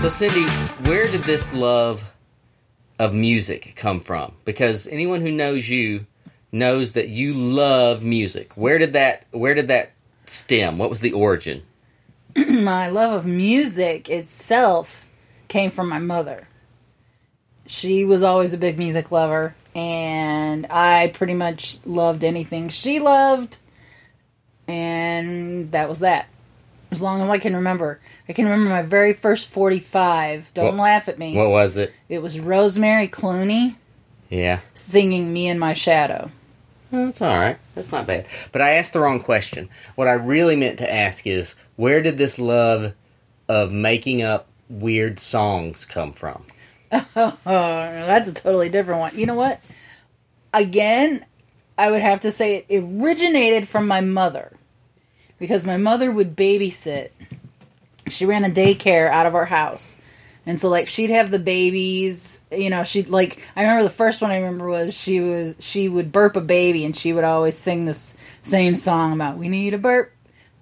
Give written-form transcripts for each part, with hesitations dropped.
So, Cindy, where did this love of music come from? Because anyone who knows you knows that you love music. Where did that stem? What was the origin? My love of music itself came from my mother. She was always a big music lover, and I pretty much loved anything she loved, and that was that. As long as I can remember. I can remember my very first 45. Don't laugh at me. What was it? It was Rosemary Clooney. Yeah. Singing Me and My Shadow. Well, that's all right. That's not bad. But I asked the wrong question. What I really meant to ask is, where did this love of making up weird songs come from? Oh, that's a totally different one. You know what? Again, I would have to say it originated from my mother. Because my mother would babysit. She ran a daycare out of our house. And so, like, she'd have the babies, you know, she'd, like, I remember the first one I remember was she would burp a baby, and she would always sing this same song about, we need a burp,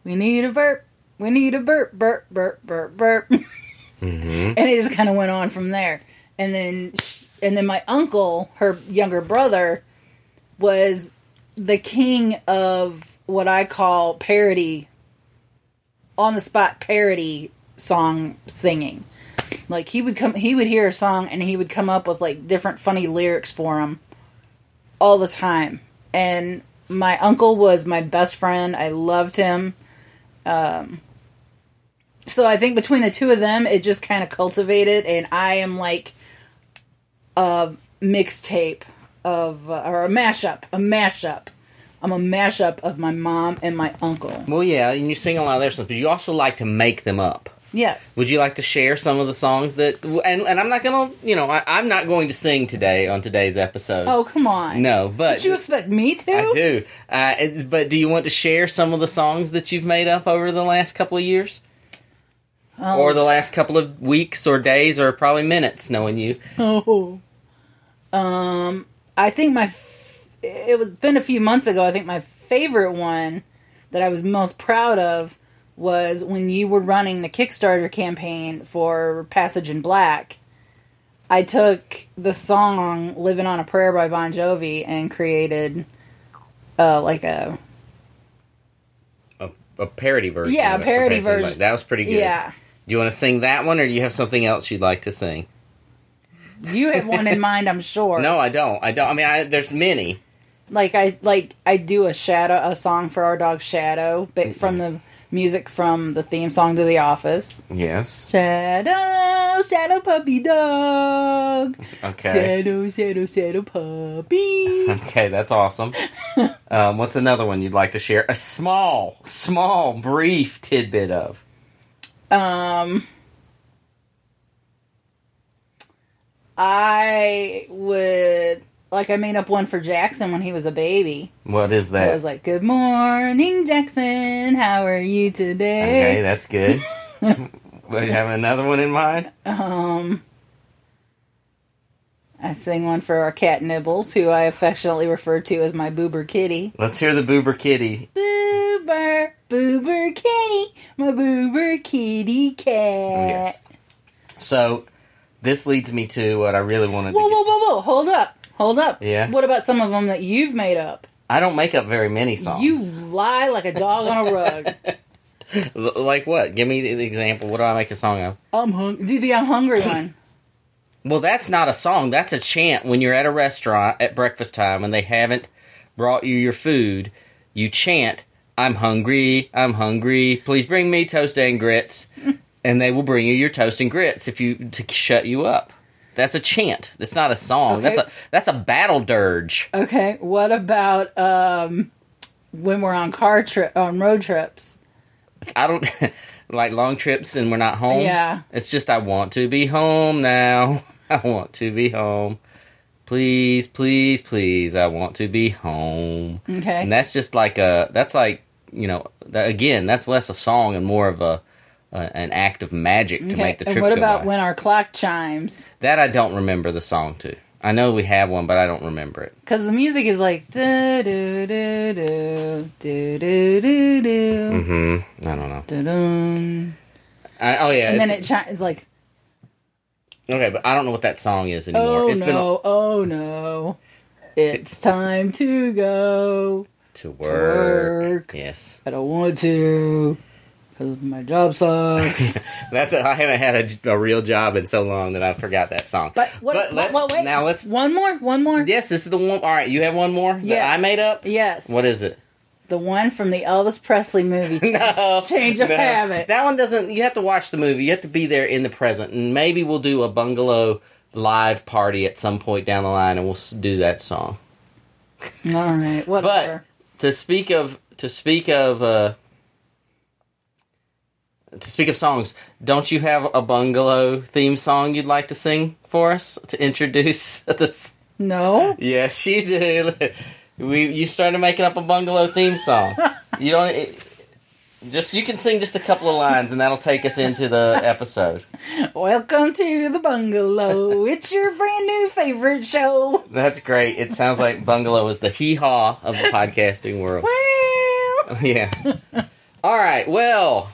we need a burp, we need a burp, burp, burp, burp, burp. Mm-hmm. And it just kind of went on from there. And then, my uncle, her younger brother, was the king of what I call parody, on-the-spot parody song singing. Like, he would hear a song, and he would come up with, like, different funny lyrics for him all the time. And my uncle was my best friend. I loved him. So I think between the two of them, it just kind of cultivated, and I am, like, a mixtape of, or a mashup. I'm a mashup of my mom and my uncle. Well, yeah, and you sing a lot of their songs, but you also like to make them up. Yes. Would you like to share some of the songs that... And I'm not going to... You know, I'm not going to sing today on today's episode. Oh, come on. No, but... Did you expect me to? I do. But do you want to share some of the songs that you've made up over the last couple of years? Or the last couple of weeks or days or probably minutes, knowing you? Oh. I think my... It was been a few months ago. I think my favorite one that I was most proud of was when you were running the Kickstarter campaign for Passage in Black. I took the song Living on a Prayer by Bon Jovi and created like a parody version. Yeah, a parody version. That was pretty good. Yeah. Do you want to sing that one, or do you have something else you'd like to sing? You have one in mind, I'm sure. No, I don't. I mean, there's many. I do a song for our dog Shadow, but from the music from the theme song to The Office. Yes. Shadow puppy dog. Okay. Shadow puppy. Okay, that's awesome. What's another one you'd like to share? A small, brief tidbit of. I made up one for Jackson when he was a baby. What is that? It was like, good morning, Jackson. How are you today? Okay, that's good. Do you have another one in mind? I sing one for our cat Nibbles, who I affectionately refer to as my Boober Kitty. Let's hear the Boober Kitty. Boober, Boober Kitty, my Boober Kitty cat. Yes. So... This leads me to what I really wanted to do. Whoa. Hold up. Yeah? What about some of them that you've made up? I don't make up very many songs. You lie like a dog on a rug. Like what? Give me the example. What do I make a song of? Do the I'm hungry one. Well, that's not a song. That's a chant. When you're at a restaurant at breakfast time and they haven't brought you your food, you chant, I'm hungry, please bring me toast and grits. And they will bring you your toast and grits to shut you up. That's a chant. That's not a song. Okay. That's a battle dirge. Okay. What about when we're on road trips? I don't like long trips and we're not home. Yeah. It's just I want to be home now. I want to be home. Please, please, please. I want to be home. Okay. And that's just like that's less a song and more of a an act of magic to make the trip go by. And what about when our clock chimes? That I don't remember the song to. I know we have one, but I don't remember it. Because the music is like do do do do do do do do. Mm-hmm. I don't know. Da-dum. Oh yeah. And then it chimes like Okay, but I don't know what that song is anymore. Oh, no. It's time to go. To work. Yes. I don't want to. Because my job sucks. I haven't had a real job in so long that I forgot that song. But wait, now let's... One more? Yes, this is the one... All right, you have one more that I made up? Yes. What is it? The one from the Elvis Presley movie. Change of Habit. That one doesn't... You have to watch the movie. You have to be there in the present. And maybe we'll do a Bunngalow live party at some point down the line, and we'll do that song. All right, whatever. But To speak of songs, don't you have a Bunngalow theme song you'd like to sing for us to introduce this? No. Yes, you do. You started making up a Bunngalow theme song. You can sing just a couple of lines, and that'll take us into the episode. Welcome to the Bunngalow. It's your brand new favorite show. That's great. It sounds like Bunngalow is the hee-haw of the podcasting world. Well. Yeah. All right, well,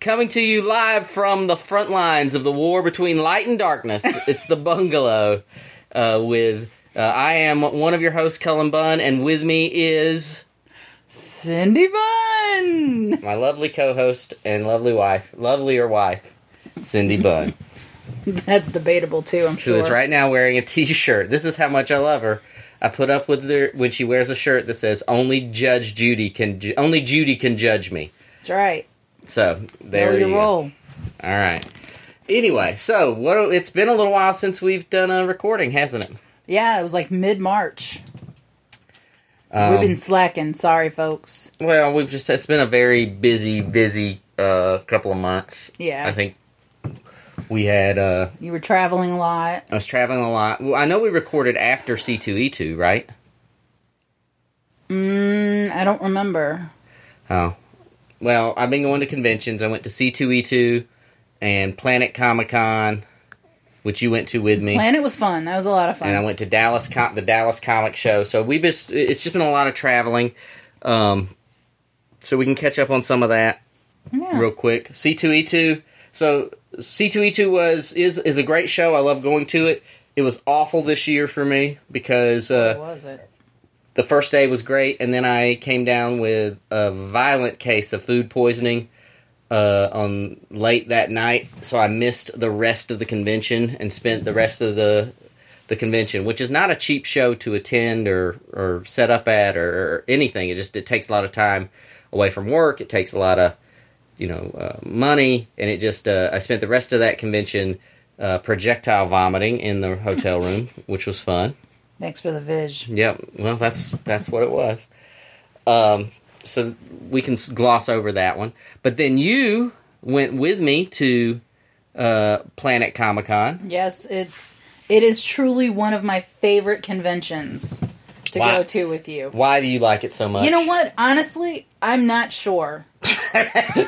coming to you live from the front lines of the war between light and darkness, it's the Bunngalow. I am one of your hosts, Cullen Bunn, and with me is... Cindy Bunn! My lovely co-host and lovelier wife, Cindy Bunn. That's debatable, too, I'm sure. Who is right now wearing a t-shirt. This is how much I love her. I put up with her when she wears a shirt that says "Only Judy can judge me." That's right. So there you go. All right. Anyway, so it's been a little while since we've done a recording, hasn't it? Yeah, it was like mid-March. We've been slacking. Sorry, folks. Well, it's been a very busy couple of months. Yeah, I think. We had... you were traveling a lot. I was traveling a lot. Well, I know we recorded after C2E2, right? I don't remember. Oh. Well, I've been going to conventions. I went to C2E2 and Planet Comic Con, which you went to with me. Planet was fun. That was a lot of fun. And I went to the Dallas Comic Show. So it's just been a lot of traveling. So we can catch up on some of that real quick. C2E2... So C2E2 is a great show. I love going to it. It was awful this year for me because the first day was great, and then I came down with a violent case of food poisoning on late that night. So I missed the rest of the convention and spent the rest of the convention, which is not a cheap show to attend or set up at or anything. It takes a lot of time away from work. It takes a lot of money, and it just, I spent the rest of that convention projectile vomiting in the hotel room, which was fun. Thanks for the viz. Yep, well, that's what it was. So we can gloss over that one. But then you went with me to Planet Comic Con. Yes, it is truly one of my favorite conventions to go to with you. Why do you like it so much? You know what? Honestly, I'm not sure.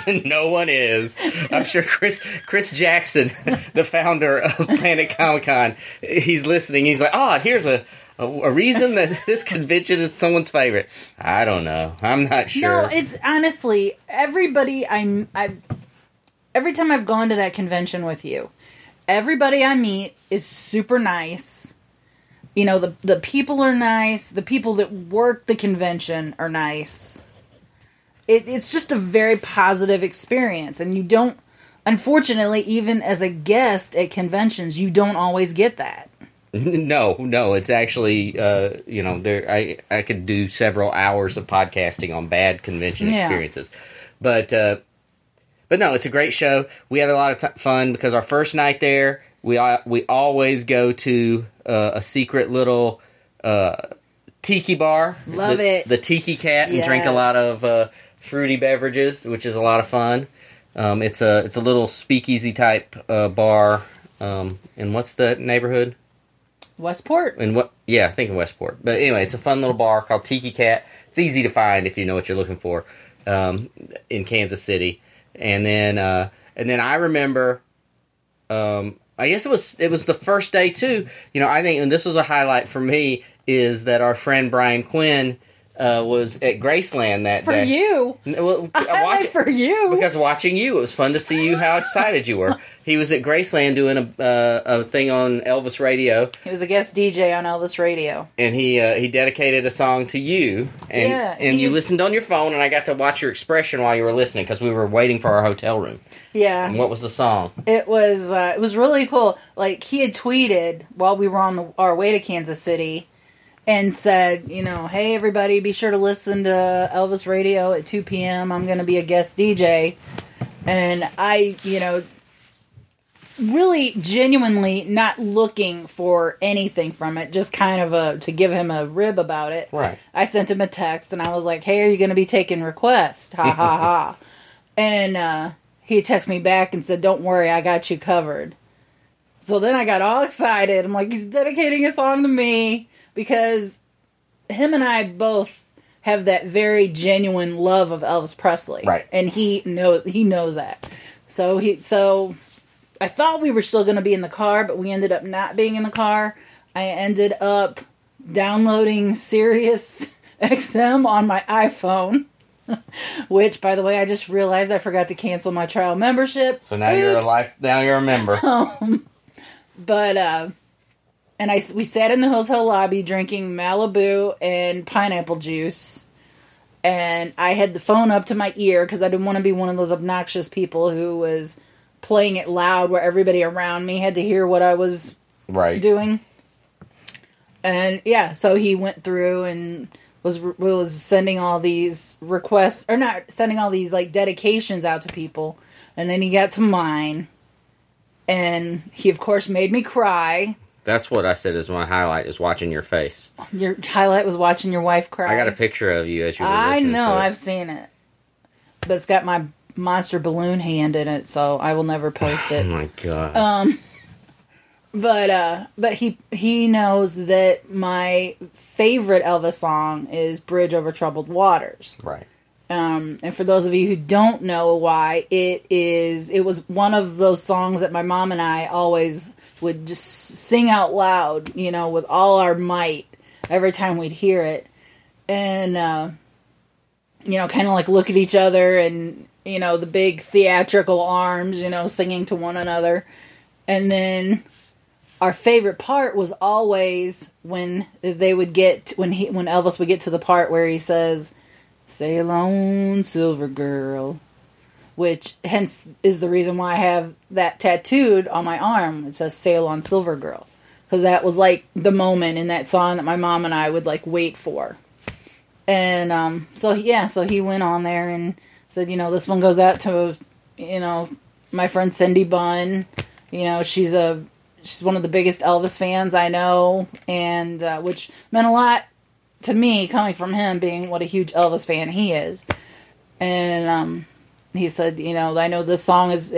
No one is. I'm sure Chris Jackson, the founder of Planet Comic Con, he's listening. He's like, here's a reason that this convention is someone's favorite. I don't know. I'm not sure. No, it's honestly, everybody every time I've gone to that convention with you, everybody I meet is super nice. You know, the people are nice. The people that work the convention are nice. It's just a very positive experience. And you don't, unfortunately, even as a guest at conventions, you don't always get that. No. It's actually, I could do several hours of podcasting on bad convention experiences. But no, it's a great show. We had a lot of fun because our first night there, we always go to a secret little tiki bar. Love it. The Tiki Cat, and drink a lot of fruity beverages, which is a lot of fun. It's a little speakeasy type bar. And what's the neighborhood? Westport. Yeah, I think in Westport. But anyway, it's a fun little bar called Tiki Cat. It's easy to find if you know what you're looking for in Kansas City. And then I remember. I guess it was the first day too. I think, and this was a highlight for me, is that our friend Brian Quinn was at Graceland that day. For you? Well, for you. Because watching you, it was fun to see you, how excited you were. He was at Graceland doing a thing on Elvis Radio. He was a guest DJ on Elvis Radio. And he dedicated a song to you. And, yeah. And you listened on your phone, and I got to watch your expression while you were listening, because we were waiting for our hotel room. Yeah. And what was the song? It was really cool. Like, he had tweeted while we were on our way to Kansas City, and said, you know, hey, everybody, be sure to listen to Elvis Radio at 2 p.m. I'm going to be a guest DJ. And I, you know, really genuinely not looking for anything from it, just kind of to give him a rib about it. Right. I sent him a text, and I was like, hey, are you going to be taking requests? Ha, ha, ha. And he texted me back and said, don't worry, I got you covered. So then I got all excited. I'm like, he's dedicating a song to me. Because him and I both have that very genuine love of Elvis Presley, right? And he knows that. So I thought we were still going to be in the car, but we ended up not being in the car. I ended up downloading Sirius XM on my iPhone, which, by the way, I just realized I forgot to cancel my trial membership. So now you're a member. And we sat in the hotel lobby drinking Malibu and pineapple juice. And I had the phone up to my ear because I didn't want to be one of those obnoxious people who was playing it loud where everybody around me had to hear what I was doing. And, yeah, so he went through and was sending all these requests. Or not, sending all these, like, dedications out to people. And then he got to mine. And he, of course, made me cry. That's what I said is my highlight, is watching your face. Your highlight was watching your wife cry? I got a picture of you as you were listening to it. I've seen it. But it's got my monster balloon hand in it, so I will never post it. Oh, my God. But he knows that my favorite Elvis song is Bridge Over Troubled Waters. Right. And for those of you who don't know why, it was one of those songs that my mom and I always would just sing out loud, you know, with all our might every time we'd hear it. And, you know, kind of like look at each other and, you know, the big theatrical arms, you know, singing to one another. And then our favorite part was always when Elvis would get to the part where he says, "Sail on, Silver Girl," which hence is the reason why I have that tattooed on my arm. It says "Sail on, Silver Girl," because that was like the moment in that song that my mom and I would like wait for. And so he went on there and said, you know, this one goes out to, you know, my friend Cindy Bunn. You know, she's one of the biggest Elvis fans I know, and which meant a lot to me, coming from him, being what a huge Elvis fan he is. And he said, you know, I know this song is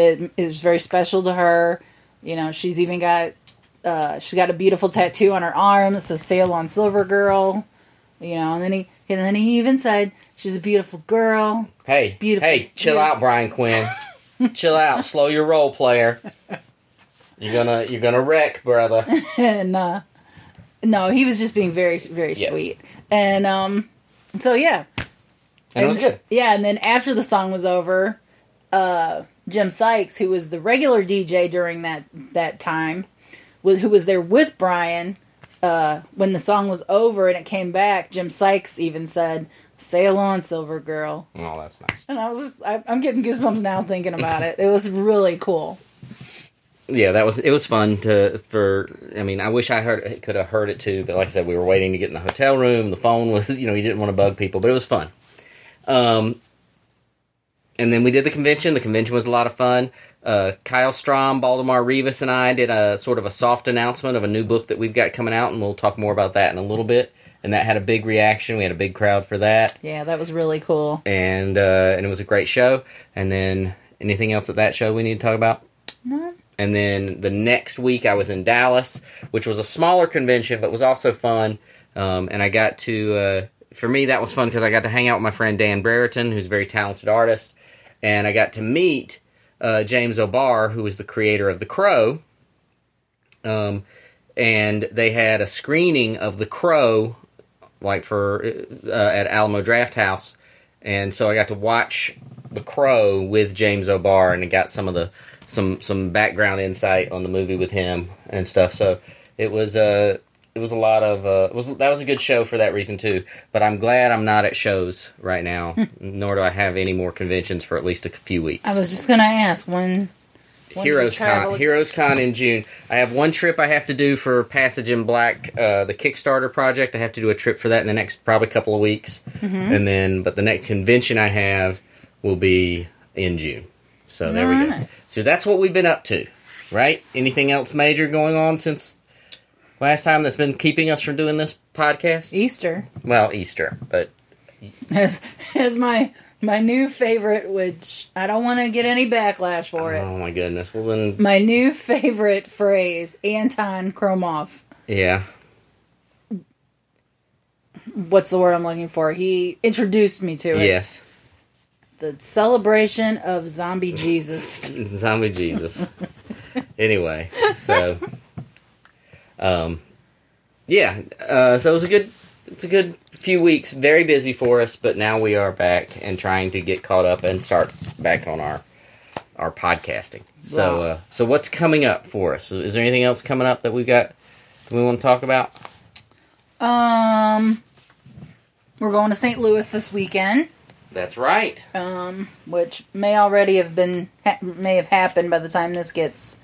very special to her. You know, she's even got a beautiful tattoo on her arm that says "Sail on, Silver Girl." You know, and then he even said, "She's a beautiful girl." Hey, beautiful. Hey, chill out, Brian Quinn. Chill out. Slow your roll, player. You're gonna wreck, brother. And no, he was just being very, very sweet. And, And it was good. Yeah, and then after the song was over, Jim Sykes, who was the regular DJ during that time, who was there with Brian, when the song was over and it came back, Jim Sykes even said, "Sail on, Silver Girl." Oh, that's nice. And I was just, I'm getting goosebumps now thinking about it. It was really cool. Yeah, it was fun I wish could have heard it too, but like I said, we were waiting to get in the hotel room, the phone was, you know, you didn't want to bug people, but it was fun. And then we did the convention was a lot of fun. Kyle Strom, Baldemar Rivas, and I did a sort of a soft announcement of a new book that we've got coming out, and we'll talk more about that in a little bit. And that had a big reaction. We had a big crowd for that. Yeah, that was really cool. And it was a great show. And then, anything else at that show we need to talk about? No. And then the next week I was in Dallas, which was a smaller convention, but was also fun. And I got to, for me that was fun because I got to hang out with my friend Dan Brereton, who's a very talented artist. And I got to meet James O'Barr, who was the creator of The Crow. And they had a screening of The Crow like for at Alamo Draft House, and so I got to watch The Crow with James O'Barr, and I got some of the some background insight on the movie with him and stuff. So it was a lot of that was a good show for that reason too. But I'm glad I'm not at shows right now, nor do I have any more conventions for at least a few weeks. I was just gonna ask when. HeroesCon in June. I have one trip I have to do for Passage in Black, the Kickstarter project. I have to do a trip for that in the next probably couple of weeks, and then but the next convention I have will be in June. So there we go. So that's what we've been up to, right? Anything else major going on since last time that's been keeping us from doing this podcast? Easter. Well, Easter, but as my new favorite, which I don't want to get any backlash for it. Oh, my goodness. Well, then... My new favorite phrase, Anton Kromov. Yeah. What's the word I'm looking for? He introduced me to it. Yes. The celebration of zombie Jesus. Zombie Jesus. Anyway, so... yeah, so it was a good... It's a good few weeks, very busy for us, but now we are back and trying to get caught up and start back on our podcasting. So, wow. So what's coming up for us? Is there anything else coming up that we've got that we want to talk about? We're going to St. Louis this weekend. That's right. Which may already have been may have happened by the time this gets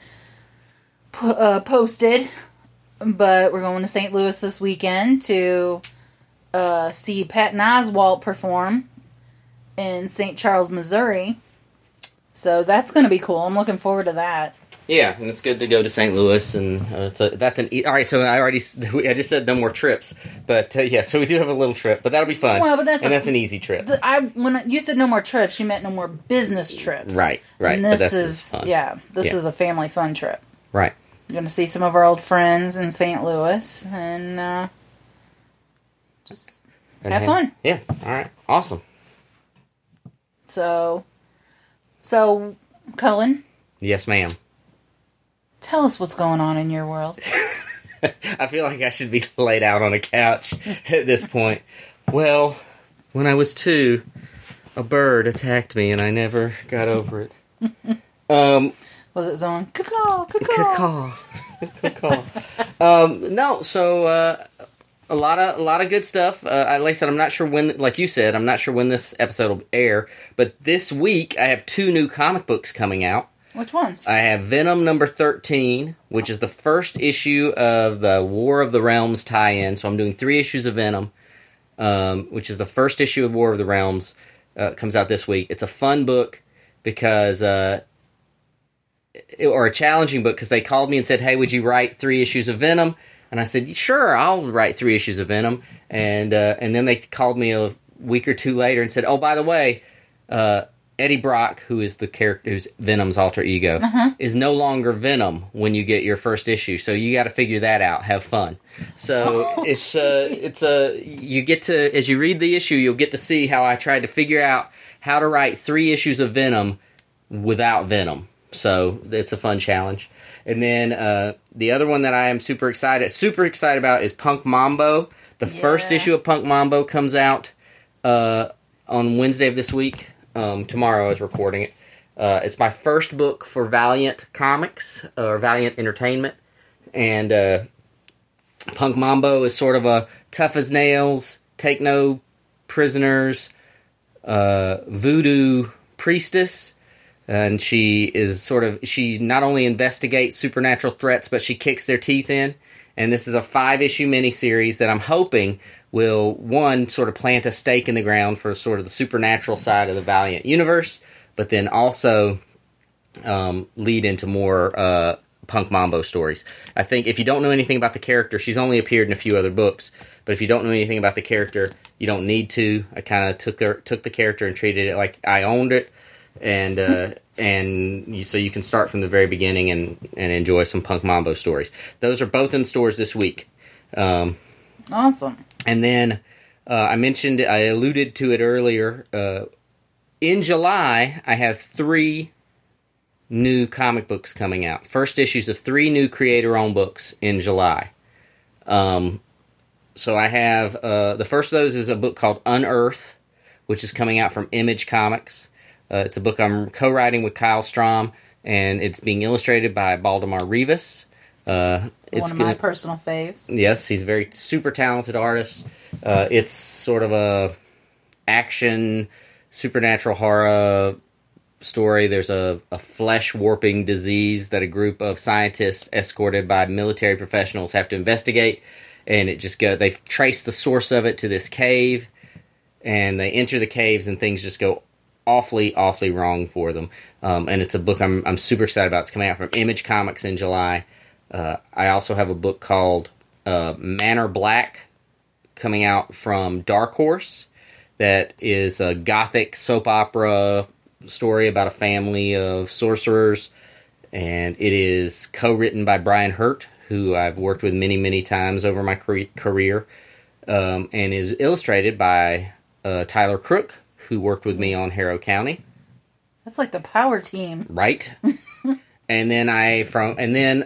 posted. But we're going to St. Louis this weekend to see Patton Oswalt perform in St. Charles, Missouri. So that's going to be cool. I'm looking forward to that. Yeah, and it's good to go to St. Louis, and all right. So I just said no more trips, but yeah, so we do have a little trip, but that'll be fun. Well, but that's an easy trip. When you said no more trips, you meant no more business trips, right? And this is fun. This is a family fun trip, right? Going to see some of our old friends in St. Louis and just have fun. Yeah. All right. Awesome. So, Cullen? Yes, ma'am. Tell us what's going on in your world. I feel like I should be laid out on a couch at this point. Well, when I was 2, a bird attacked me and I never got over it. Was it zone? Caw-caw, caw-caw. Caw-caw. No, so a lot of good stuff. Like I said, I'm not sure when, like you said, I'm not sure when this episode will air, but this week I have 2 new comic books coming out. Which ones? I have Venom number 13, which is the first issue of the War of the Realms tie-in, so I'm doing 3 issues of Venom, which is the first issue of War of the Realms. Comes out this week. It's a fun book because... or a challenging book, because they called me and said, hey, would you write 3 issues of Venom? And I said, sure, I'll write 3 issues of Venom. And then they called me a week or 2 later and said, oh, by the way, Eddie Brock, who is the character who's Venom's alter ego, is no longer Venom when you get your first issue. So you got to figure that out. Have fun. So you get to, as you read the issue, you'll get to see how I tried to figure out how to write 3 issues of Venom without Venom. So it's a fun challenge. And then the other one that I am super excited about is Punk Mambo. The first issue of Punk Mambo comes out on Wednesday of this week. Tomorrow is recording it. It's my first book for Valiant Comics or Valiant Entertainment. And Punk Mambo is sort of a tough as nails, take no prisoners, voodoo priestess. And she not only investigates supernatural threats, but she kicks their teeth in. And this is a 5-issue miniseries that I'm hoping will, one, sort of plant a stake in the ground for sort of the supernatural side of the Valiant universe, but then also lead into more Punk Mambo stories. I think if you don't know anything about the character, she's only appeared in a few other books, but if you don't know anything about the character, you don't need to. I kind of took the character and treated it like I owned it. And so you can start from the very beginning and enjoy some Punk Mambo stories. Those are both in stores this week. Awesome. And then I alluded to it earlier. In July, I have 3 new comic books coming out. First issues of 3 new creator-owned books in July. So I have, the first of those is a book called Unearth, which is coming out from Image Comics. It's a book I'm co-writing with Kyle Strom, and it's being illustrated by Baldemar Rivas. One of my personal faves. Yes, he's a very super talented artist. It's sort of a action, supernatural horror story. There's a flesh-warping disease that a group of scientists escorted by military professionals have to investigate. And it just they trace the source of it to this cave, and they enter the caves, and things just go awfully, awfully wrong for them. And it's a book I'm super excited about. It's coming out from Image Comics in July. I also have a book called Manor Black coming out from Dark Horse that is a gothic soap opera story about a family of sorcerers, and it is co-written by Brian Hurt, who I've worked with many, many times over my career, and is illustrated by Tyler Crook, who worked with me on Harrow County. That's like the power team. Right. And then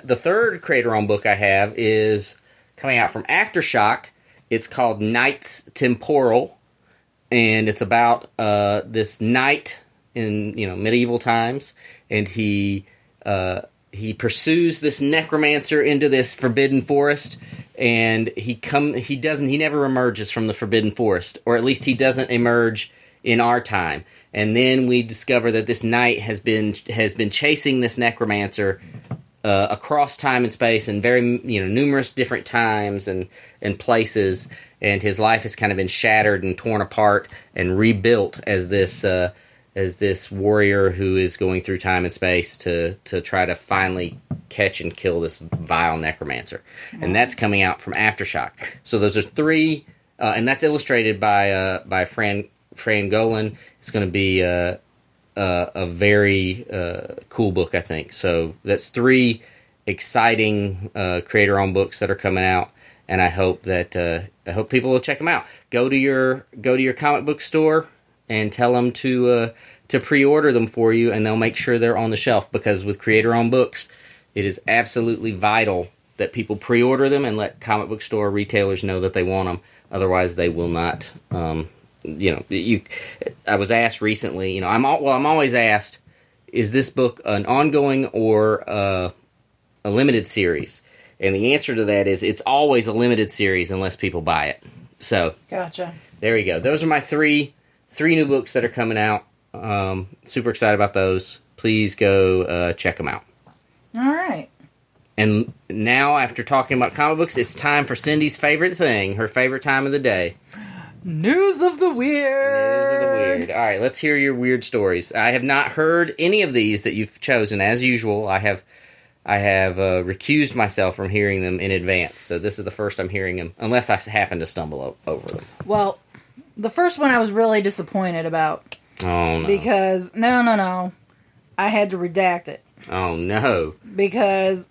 the third creator-owned book I have is coming out from Aftershock. It's called Knights Temporal, and it's about this knight in medieval times, and he pursues this necromancer into this forbidden forest, and he never emerges from the forbidden forest, or at least he doesn't emerge in our time. And then we discover that this knight has been chasing this necromancer across time and space, and very numerous different times and places. And his life has kind of been shattered and torn apart and rebuilt as this warrior who is going through time and space to try to finally catch and kill this vile necromancer. And that's coming out from Aftershock. So those are three, and that's illustrated by Fran Golan. It's going to be a very cool book, I think. So that's three exciting creator-owned books that are coming out, and I hope that people will check them out. Go to your comic book store and tell them to pre-order them for you, and they'll make sure they're on the shelf, because with creator-owned books, it is absolutely vital that people pre-order them and let comic book store retailers know that they want them. Otherwise, they will not. I was asked recently. I'm always asked, is this book an ongoing or a limited series? And the answer to that is, it's always a limited series unless people buy it. So gotcha. There we go. Those are my three new books that are coming out. Super excited about those. Please go check them out. All right. And now, after talking about comic books, it's time for Cindy's favorite thing. Her favorite time of the day. News of the weird. All right, let's hear your weird stories. I have not heard any of these that you've chosen. As usual, I have recused myself from hearing them in advance. So this is the first I'm hearing them, unless I happen to stumble over them. Well, the first one I was really disappointed about. Oh no! Because no, I had to redact it. Oh no! Because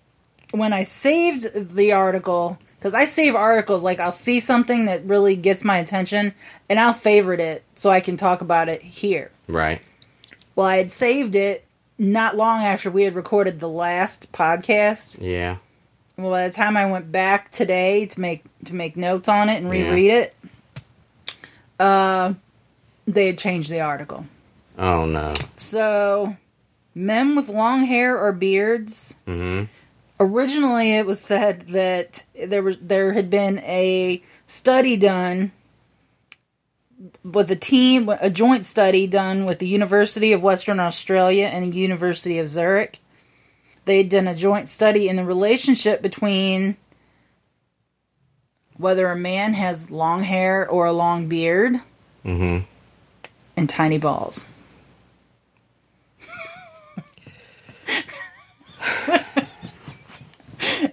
when I saved the article. Because I save articles, like I'll see something that really gets my attention, and I'll favorite it so I can talk about it here. Right. Well, I had saved it not long after we had recorded the last podcast. Yeah. Well, by the time I went back today to make notes on it and reread it, they had changed the article. Oh, no. So, men with long hair or beards... Mm-hmm. Originally, it was said that there had been a study done with a joint study done with the University of Western Australia and the University of Zurich. They had done a joint study in the relationship between whether a man has long hair or a long beard and tiny balls.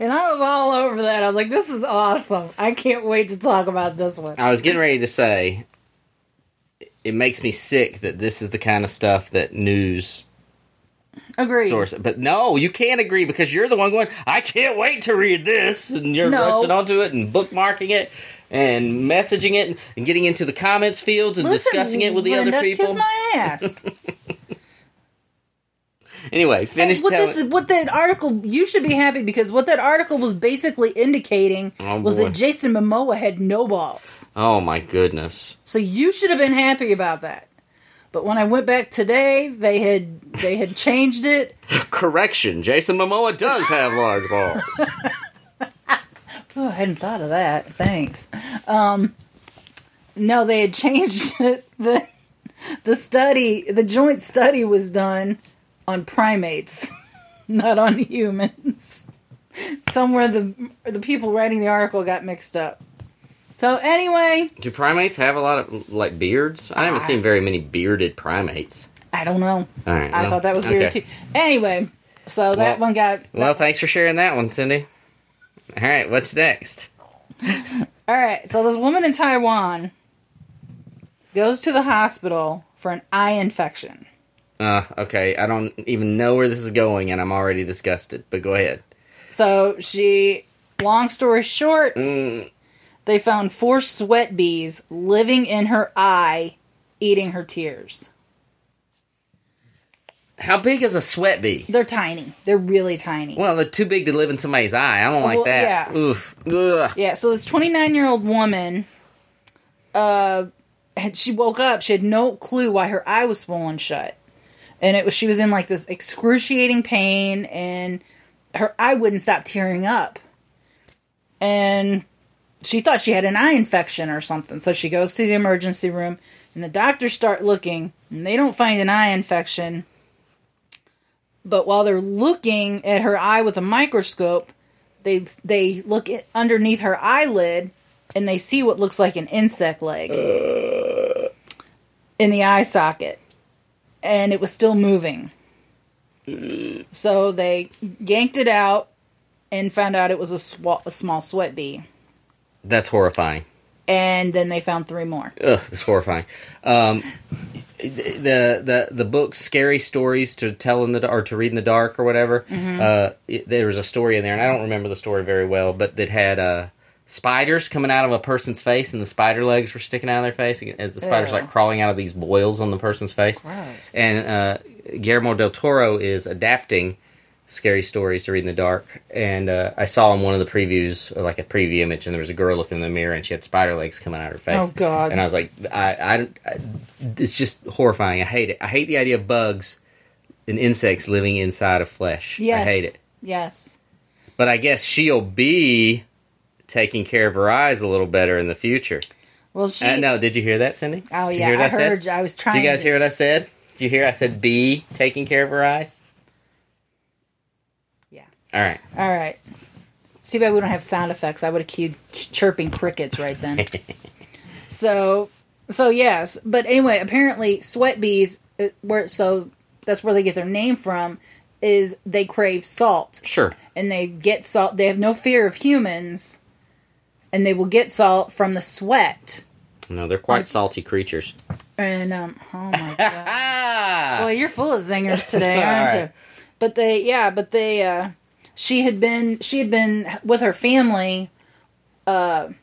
And I was all over that. I was like, this is awesome. I can't wait to talk about this one. I was getting ready to say, it makes me sick that this is the kind of stuff that news... Agree. Source. But no, you can't agree, because you're the one going, I can't wait to read this. And you're rushing onto it and bookmarking it and messaging it and getting into the comments fields and discussing it with the other people. Kiss my ass. Anyway, finish telling... What that article... You should be happy because what that article was basically indicating was that Jason Momoa had no balls. Oh, my goodness. So you should have been happy about that. But when I went back today, they had changed it. Correction, Jason Momoa does have large balls. Oh, I hadn't thought of that. Thanks. No, they had changed it. The joint study was done on primates, not on humans. Somewhere the people writing the article got mixed up. So anyway, do primates have a lot of beards? I haven't seen very many bearded primates. I don't know. All right, I thought that was weird too. Anyway, so that one got. Well, thanks for sharing that one, Cindy. All right, what's next? All right, so this woman in Taiwan goes to the hospital for an eye infection. Okay, I don't even know where this is going, and I'm already disgusted. But go ahead. So long story short. They found 4 sweat bees living in her eye, eating her tears. How big is a sweat bee? They're tiny. They're really tiny. Well, they're too big to live in somebody's eye. I don't like that. Yeah. Oof. Ugh. Yeah, so this 29-year-old woman, she woke up. She had no clue why her eye was swollen shut. And she was in this excruciating pain, and her eye wouldn't stop tearing up. And... she thought she had an eye infection or something, so she goes to the emergency room, and the doctors start looking, and they don't find an eye infection. But while they're looking at her eye with a microscope, they look underneath her eyelid, and they see what looks like an insect leg in the eye socket, and it was still moving. So they yanked it out and found out it was a small sweat bee. That's horrifying. And then they found 3 more. Ugh, that's horrifying. The book Scary Stories to Tell in the or to Read in the Dark or whatever. Mm-hmm. There was a story in there, and I don't remember the story very well, but that had spiders coming out of a person's face, and the spider legs were sticking out of their face as the spiders crawling out of these boils on the person's face. Gross. And Guillermo del Toro is adapting Scary Stories to Read in the Dark, and I saw in one of the previews, a preview image, and there was a girl looking in the mirror, and she had spider legs coming out of her face. Oh, God. And I was like, I it's just horrifying. I hate it. I hate the idea of bugs and insects living inside of flesh. Yes. I hate it. Yes. But I guess she'll be taking care of her eyes a little better in the future. Well, no, did you hear that, Cindy? Oh, yeah, I heard you. I was trying to... Did you guys hear what I said? Did you hear I said be taking care of her eyes? All right. It's too bad we don't have sound effects. I would have cued chirping crickets right then. So yes. But anyway, apparently sweat bees, that's where they get their name from, is they crave salt. Sure. And they get salt. They have no fear of humans, and they will get salt from the sweat. No, they're quite salty creatures. And, oh my God. Well, you're full of zingers today, aren't you? But she had been with her family during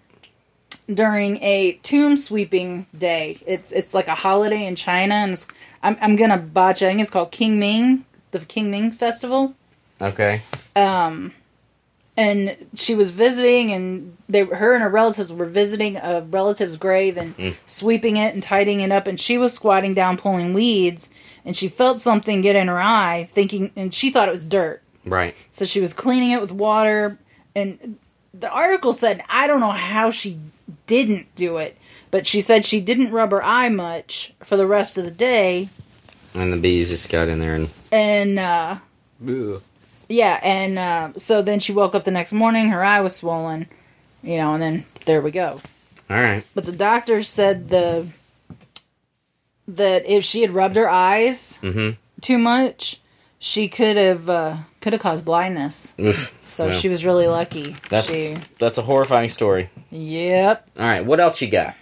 a tomb sweeping day. It's like a holiday in China, and I'm gonna botch it. I think it's called the Qingming Festival. Okay. And she was visiting, and her and her relatives were visiting a relative's grave and sweeping it and tidying it up, and she was squatting down pulling weeds, and she felt something get in her eye, and she thought it was dirt. Right. So she was cleaning it with water, and the article said, I don't know how she didn't do it, but she said she didn't rub her eye much for the rest of the day. And the bees just got in there and Ugh. Yeah, and so then she woke up the next morning, her eye was swollen, and then there we go. All right. But the doctor said that if she had rubbed her eyes too much, she could have caused blindness. Oof. So she was really lucky. That's a horrifying story. Yep. All right, what else you got?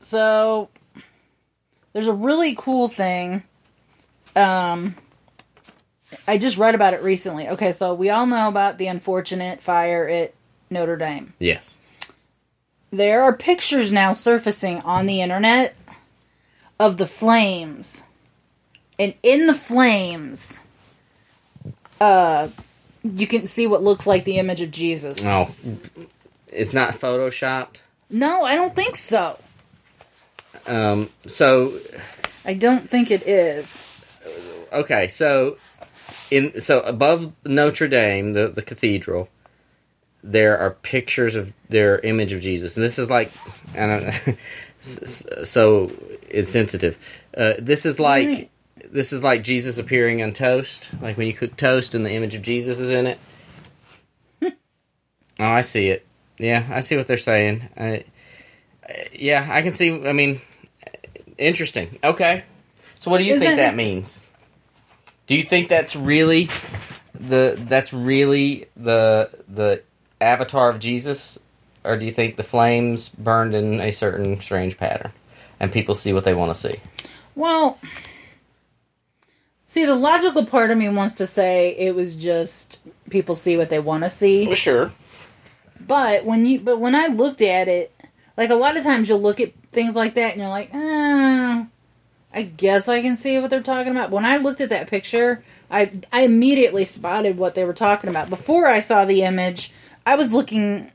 So there's a really cool thing. I just read about it recently. Okay, so we all know about the unfortunate fire at Notre Dame. Yes. There are pictures now surfacing on the internet of the flames And in the flames, you can see what looks like the image of Jesus. Oh. It's not photoshopped? No, I don't think so. I don't think it is. Okay, so above Notre Dame, the cathedral, there are pictures of their image of Jesus. And this is like, I don't know, so insensitive. This is like Jesus appearing on toast, like when you cook toast and the image of Jesus is in it. Oh, I see it. Yeah, I see what they're saying. Yeah, I can see, I mean, interesting. Okay. So what do you think that means? Do you think that's really the avatar of Jesus, or do you think the flames burned in a certain strange pattern and people see what they want to see? Well, see, the logical part of me wants to say it was just people see what they want to see. Well, sure. But when I looked at it, like a lot of times you'll look at things like that and you're like, I guess I can see what they're talking about. When I looked at that picture, I immediately spotted what they were talking about. Before I saw the image, I was looking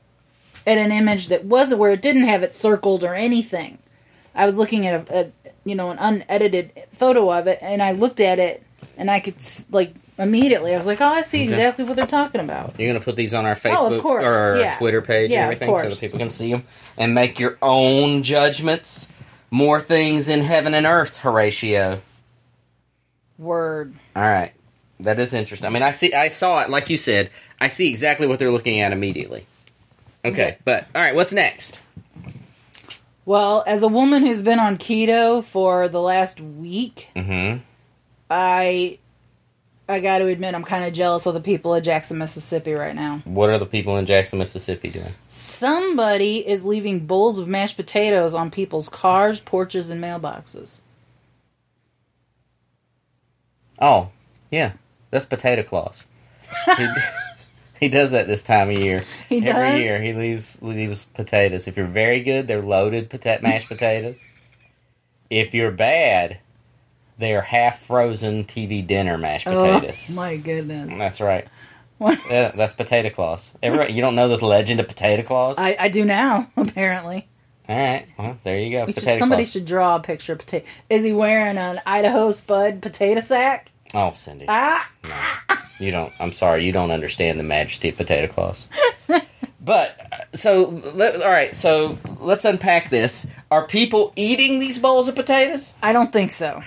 at an image that wasn't where it didn't have it circled or anything. I was looking at an unedited photo of it, and I looked at it, and I could immediately I was like, oh, I see exactly what they're talking about. You're gonna put these on our Facebook or our Twitter page and everything, so that people can see them and make your own judgments. More things in heaven and earth, Horatio. Word. All right. That is interesting. I mean, I saw it, like you said. I see exactly what they're looking at immediately. Okay, but, all right, what's next? Well, as a woman who's been on keto for the last week, I got to admit, I'm kind of jealous of the people of Jackson, Mississippi right now. What are the people in Jackson, Mississippi doing? Somebody is leaving bowls of mashed potatoes on people's cars, porches, and mailboxes. Oh, yeah. That's Potato Claus. He does that this time of year. He does? Every year he leaves potatoes. If you're very good, they're loaded mashed potatoes. If you're bad... They are half-frozen TV dinner mashed potatoes. Oh, my goodness. That's right. What? Yeah, that's Potato Claus. You don't know this legend of Potato Claus? I do now, apparently. All right. Well, there you go. Somebody should draw a picture of potato. Is he wearing an Idaho Spud potato sack? Oh, Cindy. No. You don't. I'm sorry. You don't understand the majesty of Potato Claus. All right. So, let's unpack this. Are people eating these bowls of potatoes? I don't think so.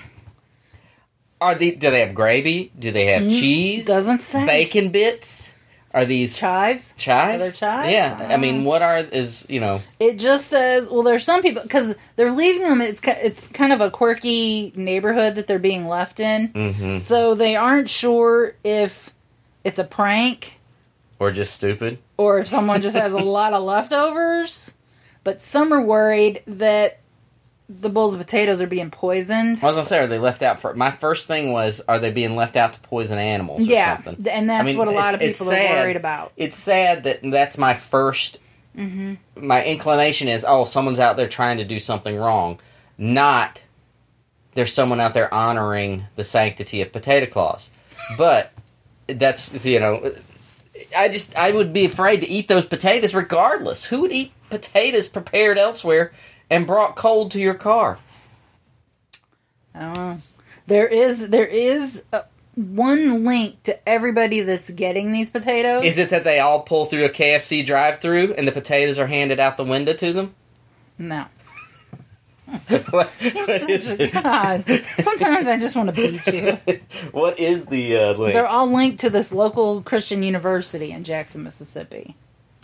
Do they have gravy? Do they have cheese? Doesn't say. Bacon bits? Are these... Chives? Are there chives? Yeah. I mean, what is... It just says... Well, there's some people... Because they're leaving them... It's kind of a quirky neighborhood that they're being left in. Mm-hmm. So they aren't sure if it's a prank. Or just stupid. Or if someone just has a lot of leftovers. But some are worried that... The bowls of potatoes are being poisoned. I was going to say, are they left out for... My first thing was, are they being left out to poison animals or something? Yeah, and that's what a lot of people are worried about. It's sad that that's my first... Mm-hmm. My inclination is, someone's out there trying to do something wrong. Not, there's someone out there honoring the sanctity of Potato Claus. But, that's, I would be afraid to eat those potatoes regardless. Who would eat potatoes prepared elsewhere... And brought cold to your car. I don't know. There is one link to everybody that's getting these potatoes. Is it that they all pull through a KFC drive-thru and the potatoes are handed out the window to them? No. What is it? God. Sometimes I just want to beat you. What is the link? They're all linked to this local Christian university in Jackson, Mississippi.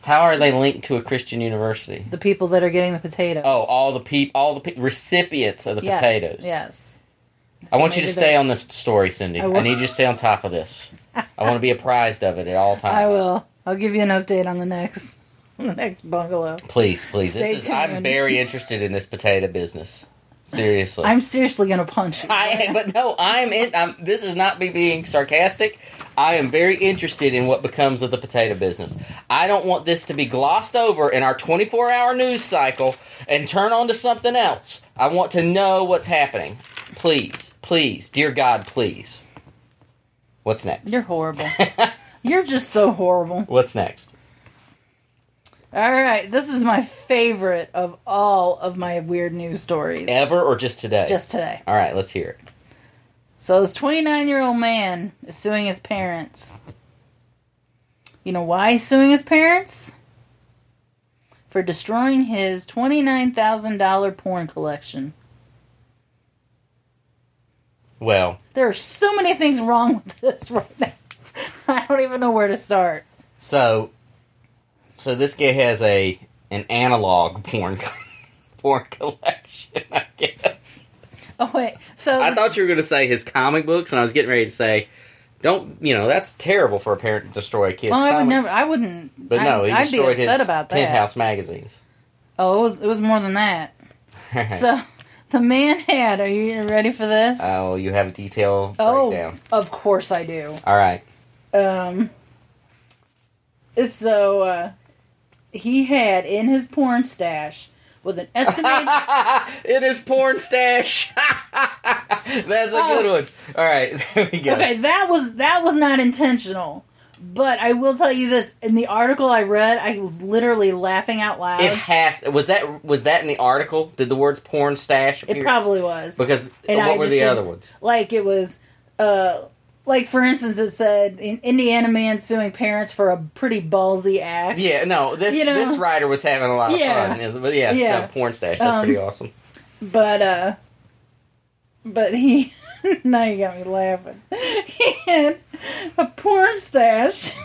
How are they linked to a Christian university? The people that are getting the potatoes. Oh, all the recipients of the potatoes. Yes. I want you to stay on this story, Cindy. I need you to stay on top of this. I want to be apprised of it at all times. I will. I'll give you an update on the next bungalow. Please. Stay tuned. I'm very interested in this potato business. Seriously. I'm seriously going to punch you. This is not me being sarcastic. I am very interested in what becomes of the potato business. I don't want this to be glossed over in our 24-hour news cycle and turn on to something else. I want to know what's happening. Please, dear God, please. What's next? You're horrible. You're just so horrible. What's next? All right, this is my favorite of all of my weird news stories. Ever or just today? Just today. All right, let's hear it. So this 29-year-old man is suing his parents. You know why he's suing his parents? For destroying his $29,000 porn collection. Well. There are so many things wrong with this right now. I don't even know where to start. So this guy has an analog porn collection, I guess. Oh wait, so I thought you were going to say his comic books, and I was getting ready to say, "Don't you know that's terrible for a parent to destroy a kid's comics." Well, I wouldn't. But no, I'd be upset about that. Penthouse magazines. Oh, it was more than that. Right. So the man had. Are you ready for this? Oh, you have a detailed breakdown. Of course I do. All right. So he had in his porn stash with an estimated... in his porn stash! That's a good one. All right, there we go. Okay, that was not intentional. But I will tell you this, in the article I read, I was literally laughing out loud. Was that in the article? Did the words porn stash appear? It probably was. Because what were the other ones? Like, it was... Like, for instance, it said, Indiana man suing parents for a pretty ballsy act. Yeah, no, this writer was having a lot of fun. But yeah. Porn stash, that's pretty awesome. But he, now you got me laughing. He had a porn stash,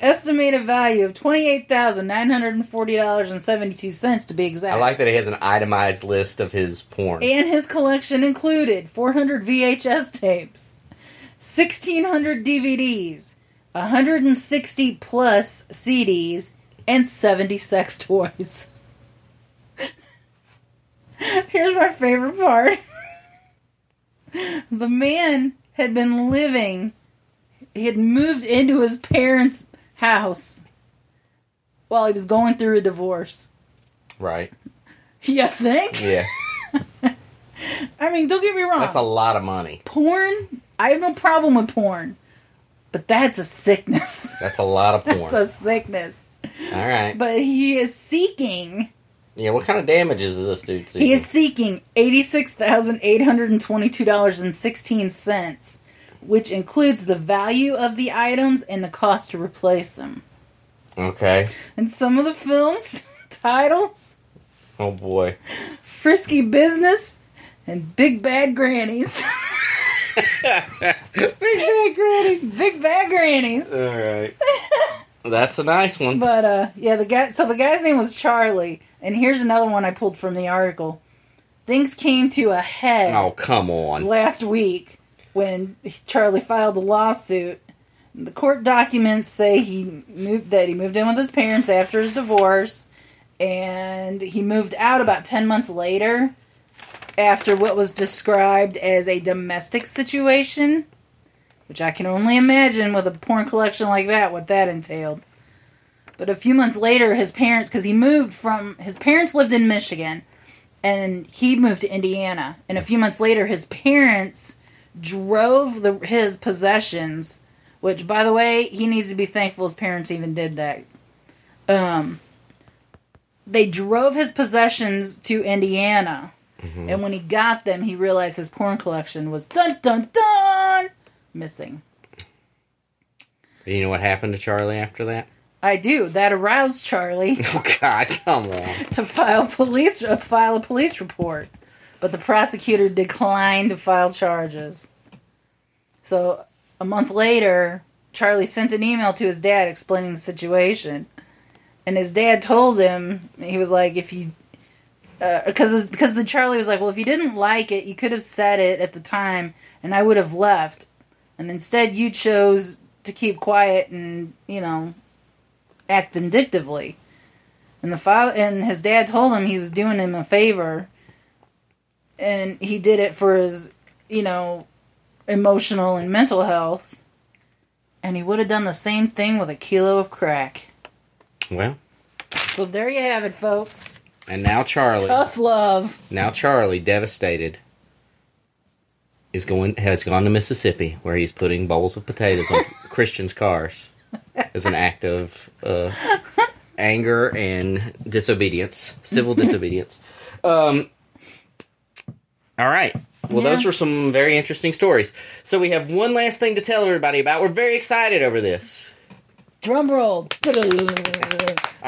estimated value of $28,940.72 to be exact. I like that he has an itemized list of his porn. And his collection included 400 VHS tapes. 1,600 DVDs, 160 plus CDs, and 70 sex toys. Here's my favorite part. The man had been living, he had moved into his parents' house while he was going through a divorce. Right. You think? Yeah. I mean, don't get me wrong. That's a lot of money. Porn... I have no problem with porn, but that's a sickness. That's a lot of porn. That's a sickness. All right. But he is seeking... Yeah, what kind of damages is this dude seeking? He is seeking $86,822.16, which includes the value of the items and the cost to replace them. Okay. And some of the film's titles... Oh, boy. Frisky Business and Big Bad Grannies. Big bad grannies. All right, that's a nice one. But yeah, the guy's name was Charlie, and here's another one I pulled from the article. Things came to a head. Oh, come on! Last week, when Charlie filed a lawsuit, the court documents say he moved in with his parents after his divorce, and he moved out about 10 months later. After what was described as a domestic situation, which I can only imagine with a porn collection like that, what that entailed. But a few months later, his parents, because he moved from, his parents lived in Michigan, and he moved to Indiana. And a few months later, his parents drove his possessions, which, by the way, he needs to be thankful his parents even did that. They drove his possessions to Indiana. Mm-hmm. And when he got them, he realized his porn collection was dun dun dun missing. You know what happened to Charlie after that? I do. That aroused Charlie. Oh God, come on! To file a police report, but the prosecutor declined to file charges. So a month later, Charlie sent an email to his dad explaining the situation, and his dad told him, he was like, if you. Because the Charlie was like, well, if you didn't like it, you could have said it at the time, and I would have left. And instead, you chose to keep quiet and, you know, act vindictively. And and his dad told him he was doing him a favor, and he did it for his, you know, emotional and mental health. And he would have done the same thing with a kilo of crack. Well. So there you have it, folks. And now Charlie... Tough love. Now Charlie, devastated, has gone to Mississippi, where he's putting bowls of potatoes on Christians' cars as an act of anger and disobedience, civil disobedience. All right. Well, yeah. Those were some very interesting stories. So we have one last thing to tell everybody about. We're very excited over this. Drum roll. All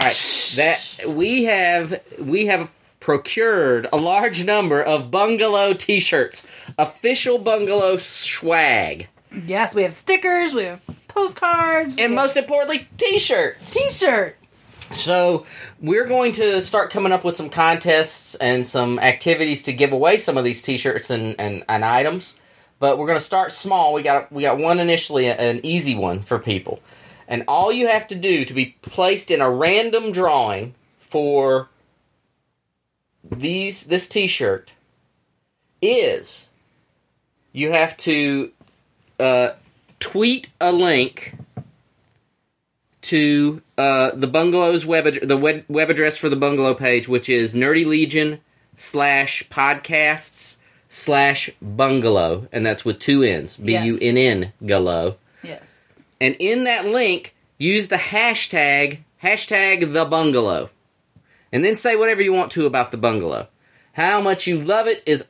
right. That we have procured a large number of Bunngalow t-shirts. Official Bunngalow swag. Yes, we have stickers, we have postcards. And most importantly, t-shirts. So we're going to start coming up with some contests and some activities to give away some of these t-shirts and items. But we're going to start small. We got one initially, an easy one for people. And all you have to do to be placed in a random drawing for this t-shirt is you have to tweet a link to the Bungalow's web address for the Bungalow page, which is NerdyLegion.com/podcasts/Bungalow, and that's with two N's, BUNN-GALOW. Yes. And in that link, use the hashtag the Bungalow. And then say whatever you want to about the Bungalow. How much you love it is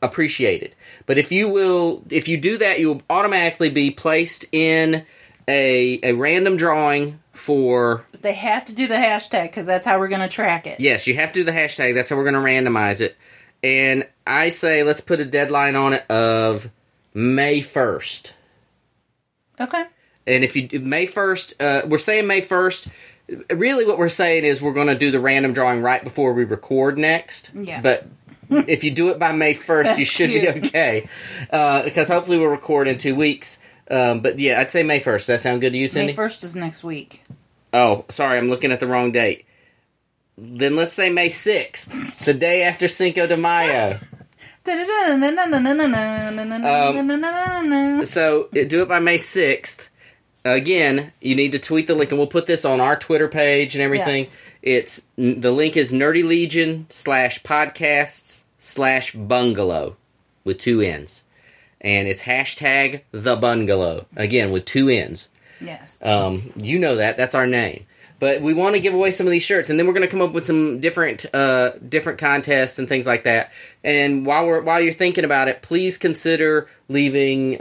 appreciated. But if you do that, you will automatically be placed in a random drawing for... But they have to do the hashtag, because that's how we're going to track it. Yes, you have to do the hashtag. That's how we're going to randomize it. And I say let's put a deadline on it of May 1st. Okay. And if you do May 1st... we're saying May 1st... Really what we're saying is we're going to do the random drawing right before we record next. Yeah. But if you do it by May 1st, you should be okay. Because hopefully we'll record in 2 weeks. But yeah, I'd say May 1st. Does that sound good to you, Cindy? May 1st is next week. Oh, sorry. I'm looking at the wrong date. Then let's say May 6th. The day after Cinco de Mayo. So do it by May 6th. Again, you need to tweet the link, and we'll put this on our Twitter page and everything. Yes. The link is NerdyLegion.com/podcasts/Bungalow with two N's. And it's hashtag the Bungalow, again, with two N's. Yes. You know that. That's our name. But we want to give away some of these shirts, and then we're going to come up with some different contests and things like that. And while you're thinking about it, please consider leaving...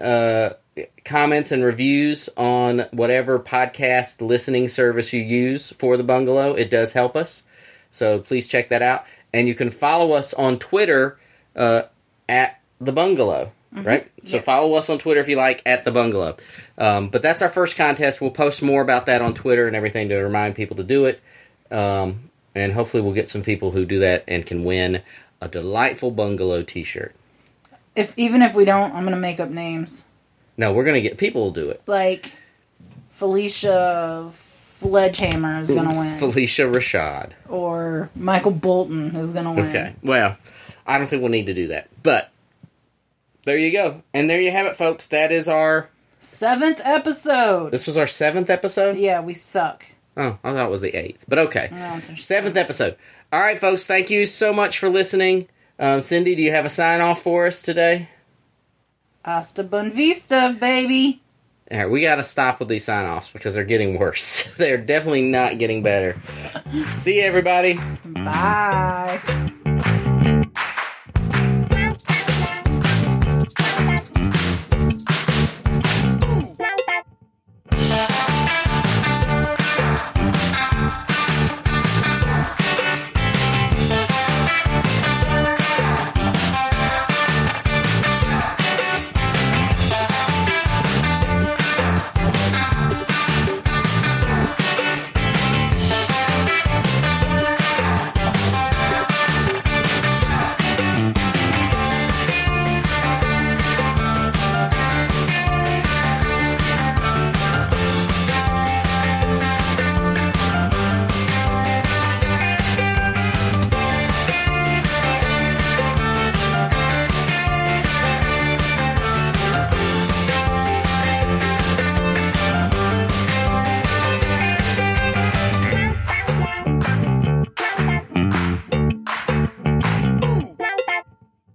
comments and reviews on whatever podcast listening service you use for the Bungalow. It does help us, so please check that out. And you can follow us on Twitter at the Bungalow, right? Yes. So follow us on Twitter if you like, at the Bungalow. But that's our first contest. We'll post more about that on Twitter and everything to remind people to do it. And hopefully we'll get some people who do that and can win a delightful Bungalow t-shirt. Even if we don't, I'm going to make up names. No, we're going to get... People will do it. Like, Felicia Fledgehammer is going to win. Felicia Rashad. Or Michael Bolton is going to win. Okay. Well, I don't think we'll need to do that. But, there you go. And there you have it, folks. That is our... 7th episode. This was our 7th episode? Yeah, we suck. Oh, I thought it was the 8th. But okay. No, it's our 7th episode. All right, folks. Thank you so much for listening. Cindy, do you have a sign-off for us today? Hasta Bon Vista, baby. All right, we got to stop with these sign-offs because they're getting worse. They're definitely not getting better. See you, everybody. Bye.